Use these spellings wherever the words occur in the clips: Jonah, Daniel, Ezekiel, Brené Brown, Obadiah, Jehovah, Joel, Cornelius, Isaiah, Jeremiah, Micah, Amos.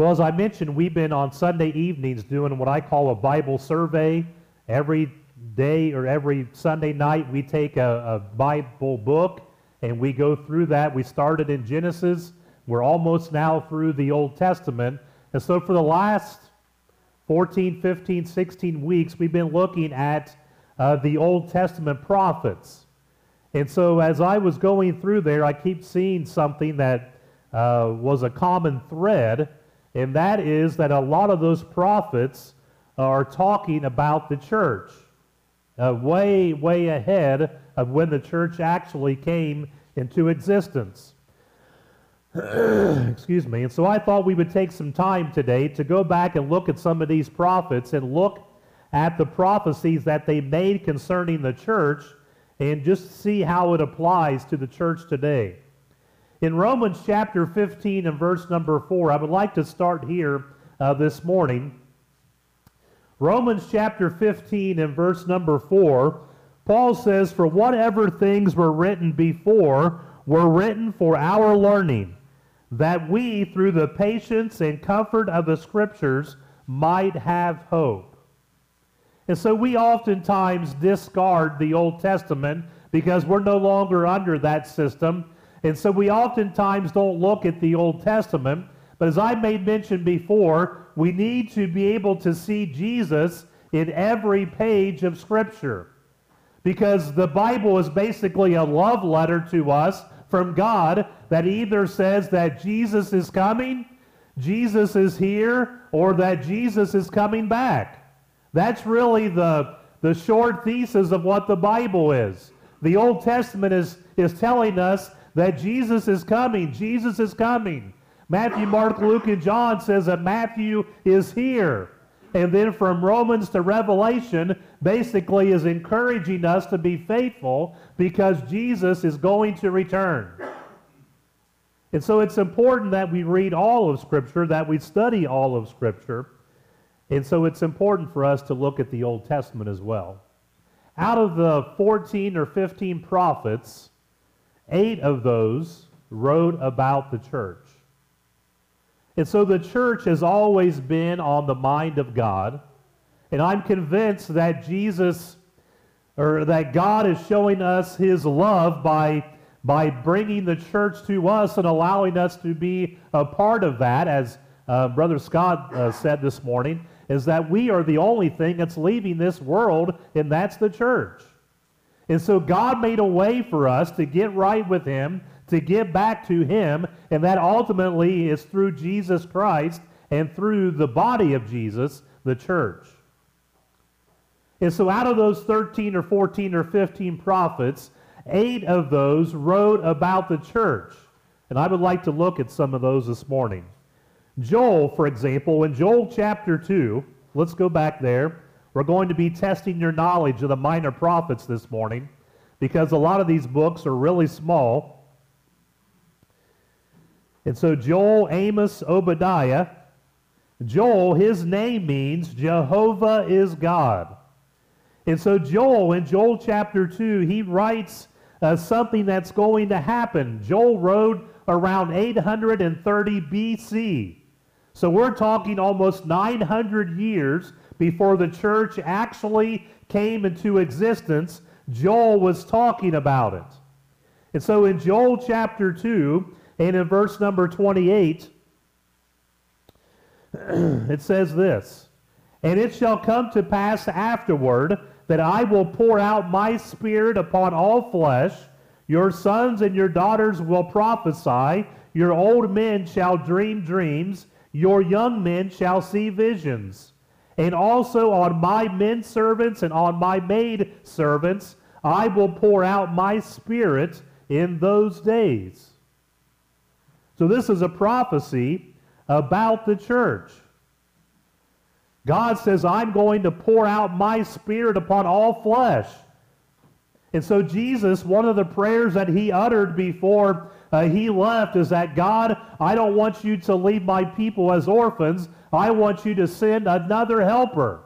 Well, as I mentioned, we've been on Sunday evenings doing what I call a Bible survey. Every day or every Sunday night, we take a Bible book and we go through that. We started in Genesis. We're almost now through the Old Testament. And so for the last 14, 15, 16 weeks, we've been looking at the Old Testament prophets. And so as I was going through there, I keep seeing something that was a common thread, and that is that a lot of those prophets are talking about the church way, way ahead of when the church actually came into existence. Excuse me. And so I thought we would take some time today to go back and look at some of these prophets and look at the prophecies that they made concerning the church and just see how it applies to the church today. In Romans chapter 15 and verse number 4, I would like to start here this morning. Romans chapter 15 and verse number 4, Paul says, "For whatever things were written before were written for our learning, that we, through the patience and comfort of the Scriptures, might have hope." And so we oftentimes discard the Old Testament because we're no longer under that system. And so we oftentimes don't look at the Old Testament. But as I made mention before, we need to be able to see Jesus in every page of Scripture, because the Bible is basically a love letter to us from God that either says that Jesus is coming, Jesus is here, or that Jesus is coming back. That's really the short thesis of what the Bible is. The Old Testament is telling us that Jesus is coming, Jesus is coming. Matthew, Mark, Luke, and John says that Matthew is here. And then from Romans to Revelation basically is encouraging us to be faithful because Jesus is going to return. And so it's important that we read all of Scripture, that we study all of Scripture. And so it's important for us to look at the Old Testament as well. Out of the 14 or 15 prophets, 8 of those wrote about the church. And so the church has always been on the mind of God. And I'm convinced that God is showing us his love by bringing the church to us and allowing us to be a part of that, as Brother Scott said this morning, is that we are the only thing that's leaving this world, and that's the church. And so God made a way for us to get right with him, to get back to him, and that ultimately is through Jesus Christ and through the body of Jesus, the church. And so out of those 13 or 14 or 15 prophets, 8 of those wrote about the church. And I would like to look at some of those this morning. Joel, for example, in Joel chapter 2, let's go back there. We're going to be testing your knowledge of the minor prophets this morning because a lot of these books are really small. And so Joel, Amos, Obadiah. Joel, his name means Jehovah is God. And so Joel, in Joel chapter 2, he writes something that's going to happen. Joel wrote around 830 BC. So we're talking almost 900 years before the church actually came into existence. Joel was talking about it. And so in Joel chapter 2, and in verse number 28, it says this, "And it shall come to pass afterward that I will pour out my spirit upon all flesh. Your sons and your daughters will prophesy. Your old men shall dream dreams. Your young men shall see visions. And also on my men servants and on my maid servants I will pour out my spirit in those days." So this is a prophecy about the church. God says, "I'm going to pour out my spirit upon all flesh." And so Jesus, one of the prayers that he uttered before he left is that, "God, I don't want you to leave my people as orphans. I want you to send another helper."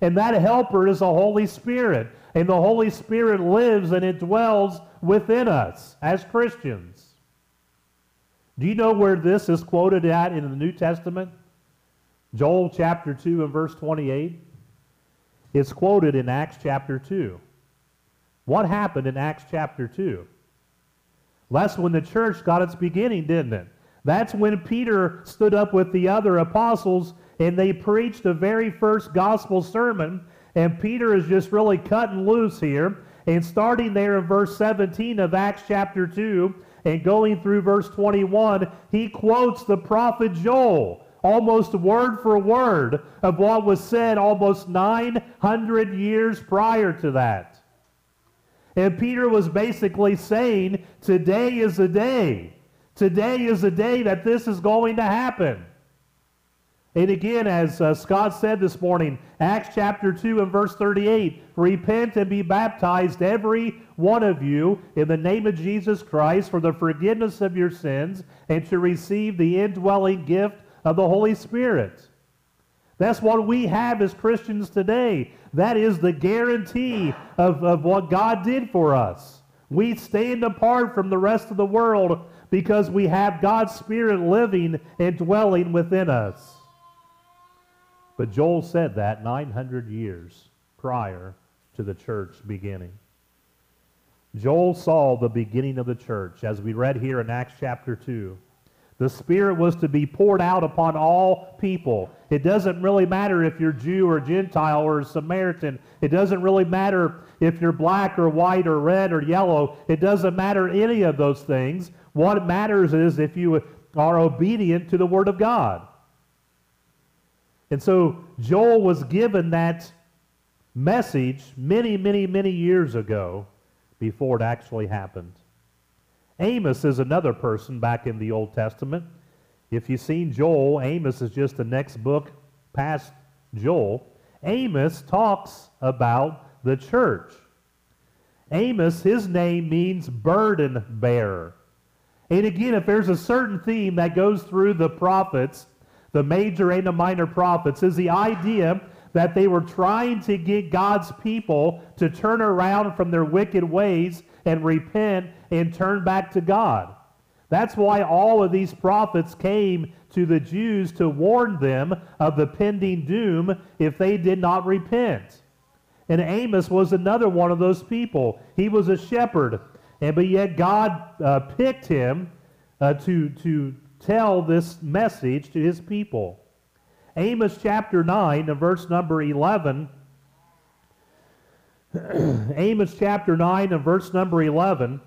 And that helper is the Holy Spirit. And the Holy Spirit lives and it dwells within us as Christians. Do you know where this is quoted at in the New Testament? Joel chapter 2 and verse 28 is quoted in Acts chapter 2. What happened in Acts chapter 2? That's when the church got its beginning, didn't it? That's when Peter stood up with the other apostles and they preached the very first gospel sermon, and Peter is just really cutting loose here, and starting there in verse 17 of Acts chapter 2 and going through verse 21, he quotes the prophet Joel almost word for word of what was said almost 900 years prior to that. And Peter was basically saying, today is the day. Today is the day that this is going to happen. And again, as Scott said this morning, Acts chapter 2 and verse 38, repent and be baptized every one of you in the name of Jesus Christ for the forgiveness of your sins, and to receive the indwelling gift of the Holy Spirit. That's what we have as Christians today. That is the guarantee of what God did for us. We stand apart from the rest of the world because we have God's Spirit living and dwelling within us. But Joel said that 900 years prior to the church beginning. Joel saw the beginning of the church, as we read here in Acts chapter 2. The Spirit was to be poured out upon all people. It doesn't really matter if you're Jew or Gentile or Samaritan. It doesn't really matter if you're black or white or red or yellow. It doesn't matter any of those things. What matters is if you are obedient to the Word of God. And so Joel was given that message many, many, many years ago before it actually happened. Amos is another person back in the Old Testament. If you've seen Joel, Amos is just the next book past Joel. Amos talks about the church. Amos, his name means burden bearer. And again, if there's a certain theme that goes through the prophets, the major and the minor prophets, is the idea that they were trying to get God's people to turn around from their wicked ways and repent and turn back to God. That's why all of these prophets came to the Jews to warn them of the pending doom if they did not repent. And Amos was another one of those people. He was a shepherd, but yet God picked him to tell this message to his people. Amos chapter 9 and verse number 11. Amos chapter 9 and verse number 11.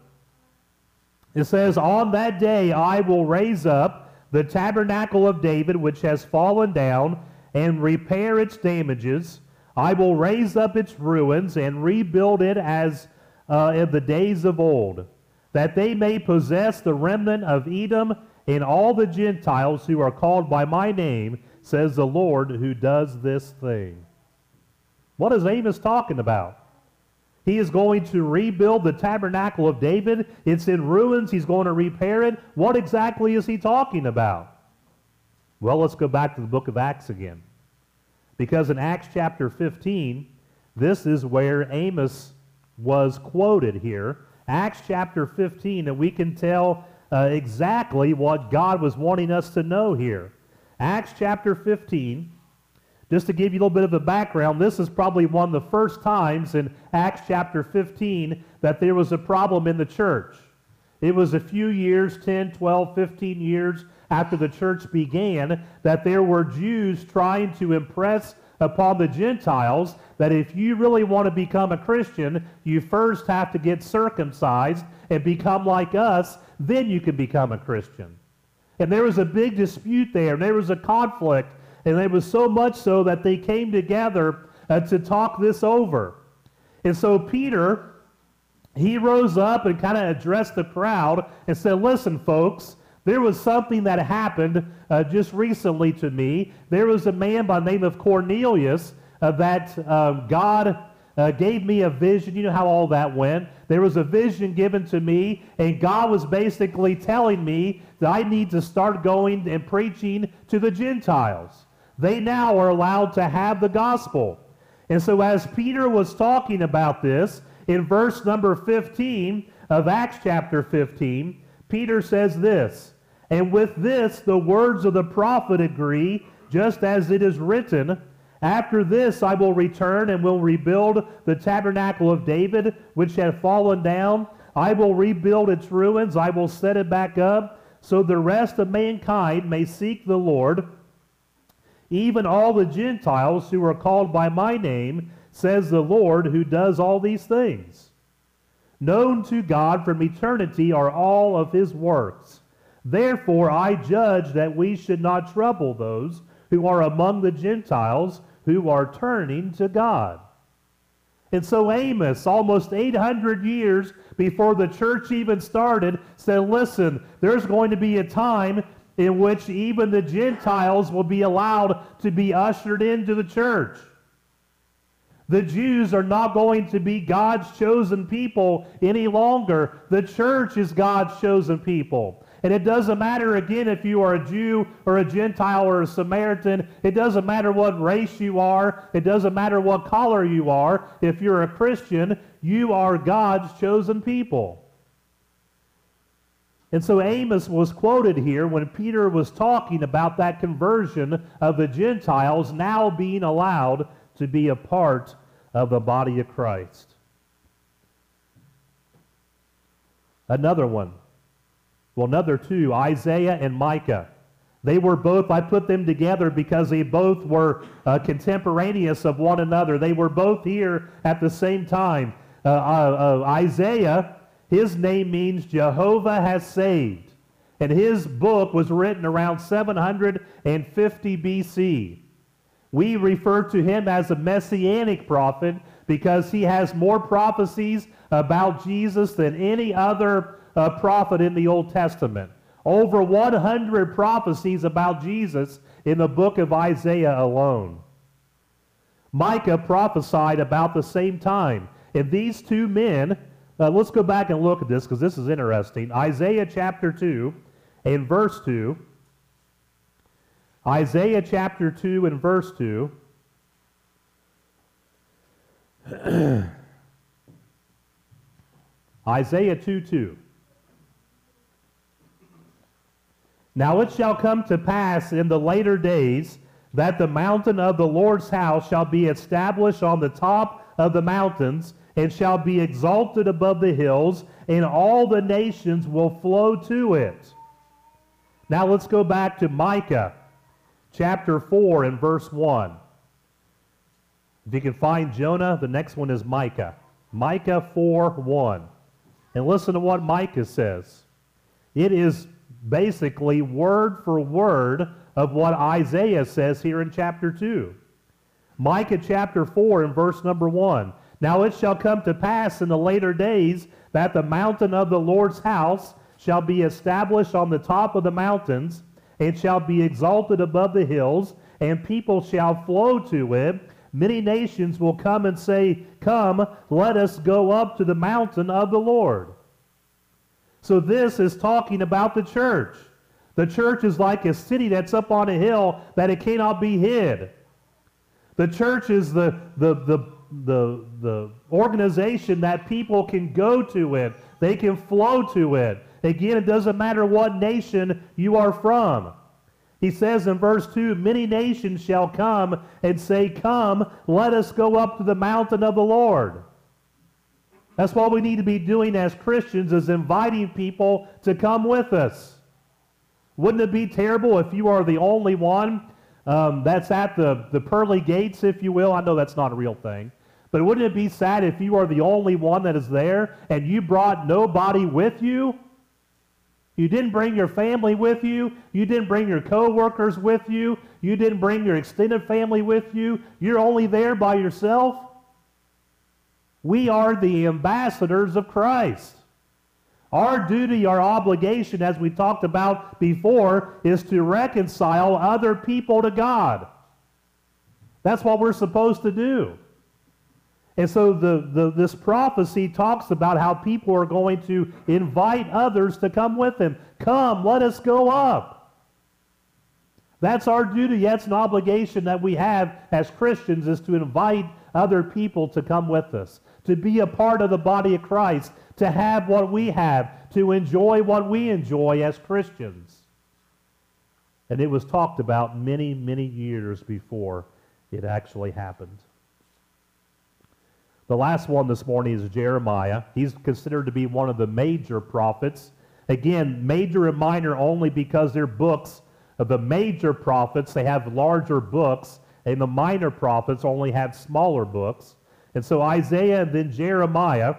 It says, on that day I will raise up the tabernacle of David which has fallen down, and repair its damages. I will raise up its ruins and rebuild it as in the days of old, that they may possess the remnant of Edom and all the Gentiles who are called by my name, says the Lord who does this thing. What is Amos talking about? He is going to rebuild the tabernacle of David. It's in ruins. He's going to repair it. What exactly is he talking about? Well, let's go back to the book of Acts again. Because in Acts chapter 15, this is where Amos was quoted here. Acts chapter 15, and we can tell exactly what God was wanting us to know here. Acts chapter 15, just to give you a little bit of a background, this is probably one of the first times in Acts chapter 15 that there was a problem in the church. It was a few years, 10, 12, 15 years after the church began, that there were Jews trying to impress upon the Gentiles that if you really want to become a Christian, you first have to get circumcised and become like us, then you can become a Christian. And there was a big dispute there, and there was a conflict, and it was so much so that they came together to talk this over. And so Peter, he rose up and kind of addressed the crowd and said, listen, folks, there was something that happened just recently to me. There was a man by the name of Cornelius that God gave me a vision. You know how all that went. There was a vision given to me, and God was basically telling me that I need to start going and preaching to the Gentiles. They now are allowed to have the gospel. And so as Peter was talking about this, in verse number 15 of Acts chapter 15, Peter says this, and with this the words of the prophet agree, just as it is written, After this I will return and will rebuild the tabernacle of David, which had fallen down. I will rebuild its ruins. I will set it back up, so the rest of mankind may seek the Lord. Even all the Gentiles who are called by my name, says the Lord, who does all these things. Known to God from eternity are all of his works. Therefore I judge that we should not trouble those who are among the Gentiles who are turning to God. And so Amos, almost 800 years before the church even started, said, listen, there's going to be a time in which even the Gentiles will be allowed to be ushered into the church. The Jews are not going to be God's chosen people any longer. The church is God's chosen people. And it doesn't matter, again, if you are a Jew or a Gentile or a Samaritan. It doesn't matter what race you are. It doesn't matter what color you are. If you're a Christian, you are God's chosen people. And so Amos was quoted here when Peter was talking about that conversion of the Gentiles now being allowed to be a part of the body of Christ. Another one. Well, another two, Isaiah and Micah. They were both, I put them together because they both were contemporaneous of one another. They were both here at the same time. Isaiah, his name means Jehovah has saved. And his book was written around 750 B.C. We refer to him as a messianic prophet because he has more prophecies about Jesus than any other prophet in the Old Testament. Over 100 prophecies about Jesus in the book of Isaiah alone. Micah prophesied about the same time. And these two men, let's go back and look at this because this is interesting. Isaiah chapter 2 and verse 2. Isaiah chapter 2 and verse 2. Isaiah 2:2. Now it shall come to pass in the later days that the mountain of the Lord's house shall be established on the top of the mountains and shall be exalted above the hills, and all the nations will flow to it. Now let's go back to Micah chapter 4 and verse 1. If you can find Jonah, the next one is Micah. Micah 4:1. And listen to what Micah says. It is basically word for word of what Isaiah says here in chapter 2. Micah chapter 4 and verse number 1. Now it shall come to pass in the later days that the mountain of the Lord's house shall be established on the top of the mountains, and shall be exalted above the hills, and people shall flow to it. Many nations will come and say, Come, let us go up to the mountain of the Lord. So this is talking about the church. The church is like a city that's up on a hill that it cannot be hid. The church is the organization that people can go to it. They can flow to it. Again, it doesn't matter what nation you are from. He says in verse 2, Many nations shall come and say, Come, let us go up to the mountain of the Lord. That's what we need to be doing as Christians, is inviting people to come with us. Wouldn't it be terrible if you are the only one that's at the pearly gates, if you will? I know that's not a real thing. But wouldn't it be sad if you are the only one that is there and you brought nobody with you? You didn't bring your family with you. You didn't bring your co-workers with you. You didn't bring your extended family with you. You're only there by yourself. We are the ambassadors of Christ. Our duty, our obligation, as we talked about before, is to reconcile other people to God. That's what we're supposed to do. And so this prophecy talks about how people are going to invite others to come with them. Come, let us go up. That's our duty. That's an obligation that we have as Christians, is to invite other people to come with us, to be a part of the body of Christ, to have what we have, to enjoy what we enjoy as Christians. And it was talked about many, many years before it actually happened. The last one this morning is Jeremiah. He's considered to be one of the major prophets. Again, major and minor only because they're books. The major prophets, they have larger books, and the minor prophets only have smaller books. And so Isaiah and then Jeremiah,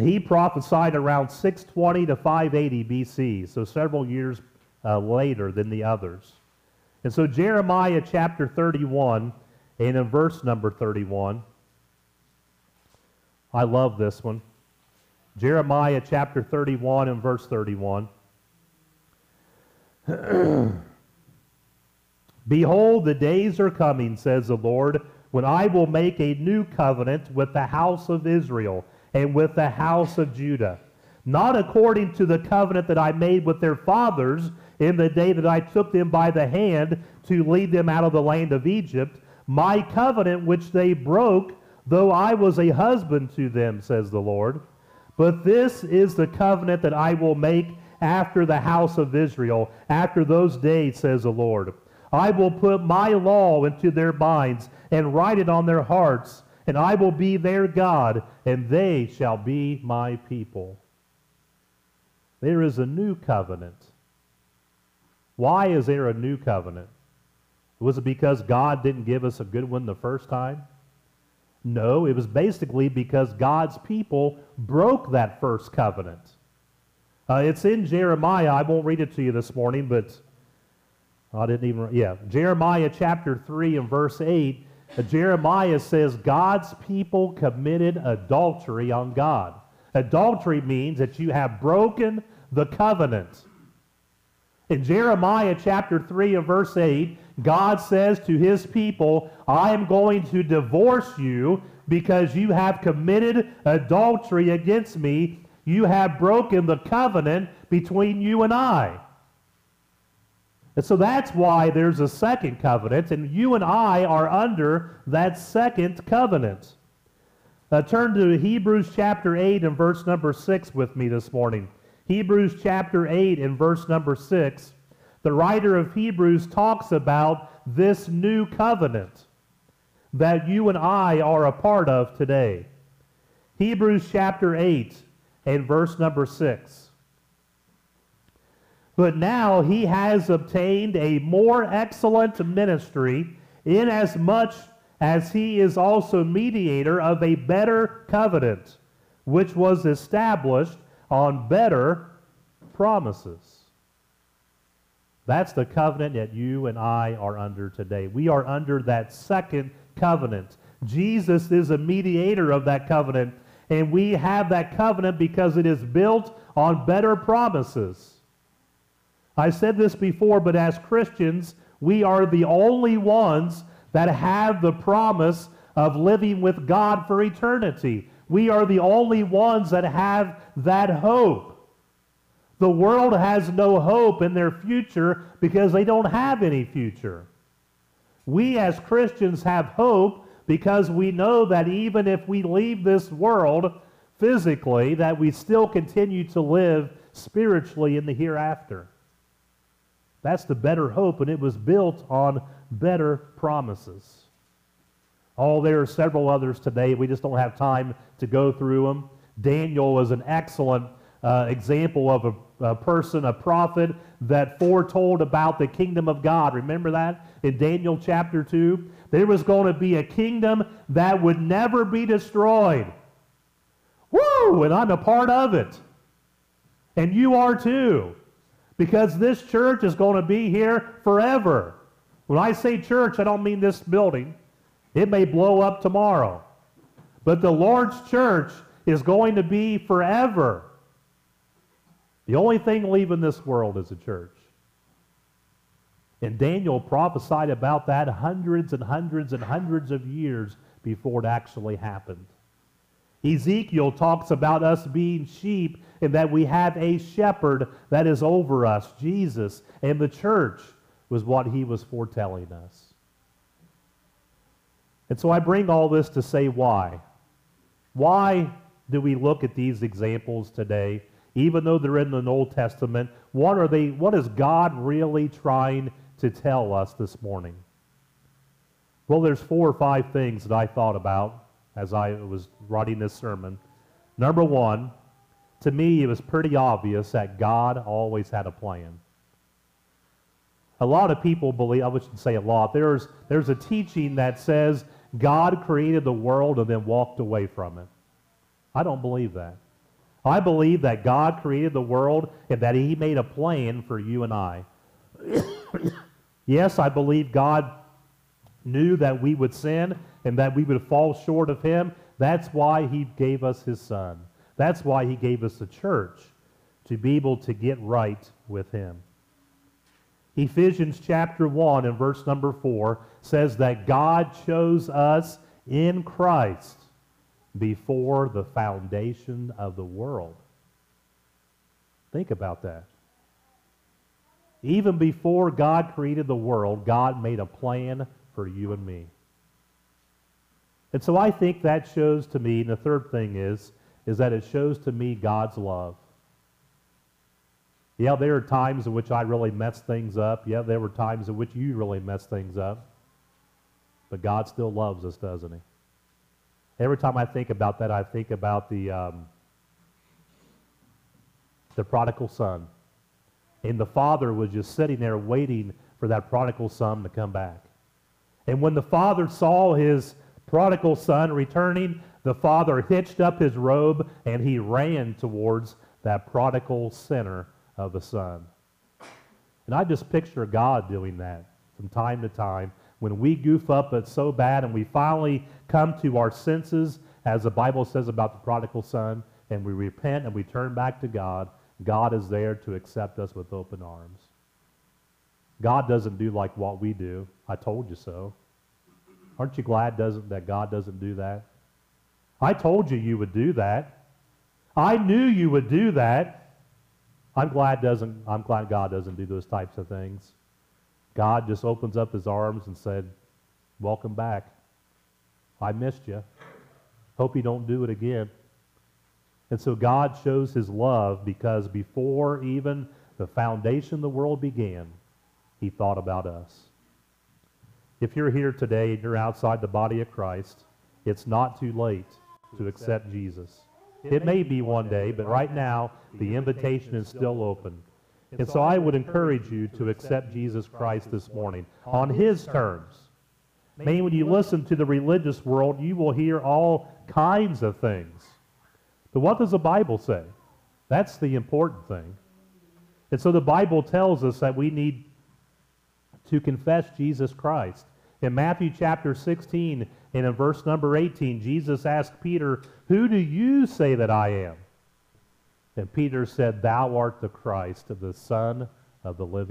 he prophesied around 620 to 580 BC, so several years later than the others. And so Jeremiah chapter 31, and in verse number 31, I love this one. Jeremiah chapter 31 and verse 31. Behold, the days are coming, says the Lord, when I will make a new covenant with the house of Israel and with the house of Judah, not according to the covenant that I made with their fathers in the day that I took them by the hand to lead them out of the land of Egypt, my covenant which they broke, though I was a husband to them, says the Lord. But this is the covenant that I will make after the house of Israel, after those days, says the Lord. I will put my law into their minds and write it on their hearts, and I will be their God, and they shall be my people. There is a new covenant. Why is there a new covenant? Was it because God didn't give us a good one the first time? No, it was basically because God's people broke that first covenant. It's in Jeremiah. I won't read it to you this morning, but Jeremiah chapter 3 and verse 8, Jeremiah says God's people committed adultery on God. Adultery means that you have broken the covenant. In Jeremiah chapter 3 and verse 8, God says to his people, I am going to divorce you because you have committed adultery against me. You have broken the covenant between you and I. And so that's why there's a second covenant, and you and I are under that second covenant. Turn to Hebrews chapter 8 and verse number 6 with me this morning. Hebrews chapter 8 and verse number 6. The writer of Hebrews talks about this new covenant that you and I are a part of today. Hebrews chapter 8. And verse number 6. But now he has obtained a more excellent ministry, inasmuch as he is also mediator of a better covenant, which was established on better promises. That's the covenant that you and I are under today. We are under that second covenant. Jesus is a mediator of that covenant. And we have that covenant because it is built on better promises. I said this before, but as Christians, we are the only ones that have the promise of living with God for eternity. We are the only ones that have that hope. The world has no hope in their future because they don't have any future. We as Christians have hope, because we know that even if we leave this world physically, that we still continue to live spiritually in the hereafter. That's the better hope, and it was built on better promises. Oh, there are several others today. We just don't have time to go through them. Daniel is an excellent example of a person, a prophet, that foretold about the kingdom of God. Remember that in Daniel chapter 2? There was going to be a kingdom that would never be destroyed. Woo! And I'm a part of it. And you are too. Because this church is going to be here forever. When I say church, I don't mean this building. It may blow up tomorrow. But the Lord's church is going to be forever. The only thing leaving this world is a church. And Daniel prophesied about that hundreds and hundreds and hundreds of years before it actually happened. Ezekiel talks about us being sheep and that we have a shepherd that is over us, Jesus, and the church was what he was foretelling us. And so I bring all this to say why. Why do we look at these examples today, even though they're in the Old Testament? What is God really trying to tell us this morning? Well, there's 4 or 5 things that I thought about as I was writing this sermon. Number one, to me, it was pretty obvious that God always had a plan. A lot of people believe, I wouldn't say a lot, there's a teaching that says God created the world and then walked away from it. I don't believe that. I believe that God created the world and that he made a plan for you and I. Yes, I believe God knew that we would sin and that we would fall short of him. That's why he gave us his son. That's why he gave us the church, to be able to get right with him. Ephesians chapter 1 and verse number 4 says that God chose us in Christ before the foundation of the world. Think about that. Even before God created the world, God made a plan for you and me. And so I think that shows to me, and the third thing is that it shows to me God's love. Yeah, there are times in which I really messed things up. Yeah, there were times in which you really messed things up. But God still loves us, doesn't he? Every time I think about that, I think about the prodigal son. And the father was just sitting there waiting for that prodigal son to come back. And when the father saw his prodigal son returning, the father hitched up his robe and he ran towards that prodigal sinner of a son. And I just picture God doing that from time to time. When we goof up it's so bad and we finally come to our senses, as the Bible says about the prodigal son, and we repent and we turn back to God, God is there to accept us with open arms. God doesn't do like what we do. I told you so. Aren't you glad that God doesn't do that? I told you you would do that. I knew you would do that. I'm glad God doesn't do those types of things. God just opens up his arms and said, welcome back. I missed you. Hope you don't do it again. And so God shows his love because before even the foundation of the world began, he thought about us. If you're here today and you're outside the body of Christ, it's not too late to accept Jesus. It may be one day, but right now, the invitation is still open. And so I would encourage you to accept Jesus Christ this morning on his terms. Maybe when you listen to the religious world, you will hear all kinds of things. But what does the Bible say? That's the important thing. And so the Bible tells us that we need to confess Jesus Christ. In Matthew chapter 16 and in verse number 18, Jesus asked Peter, "Who do you say that I am?" And Peter said, "Thou art the Christ, the Son of the living God."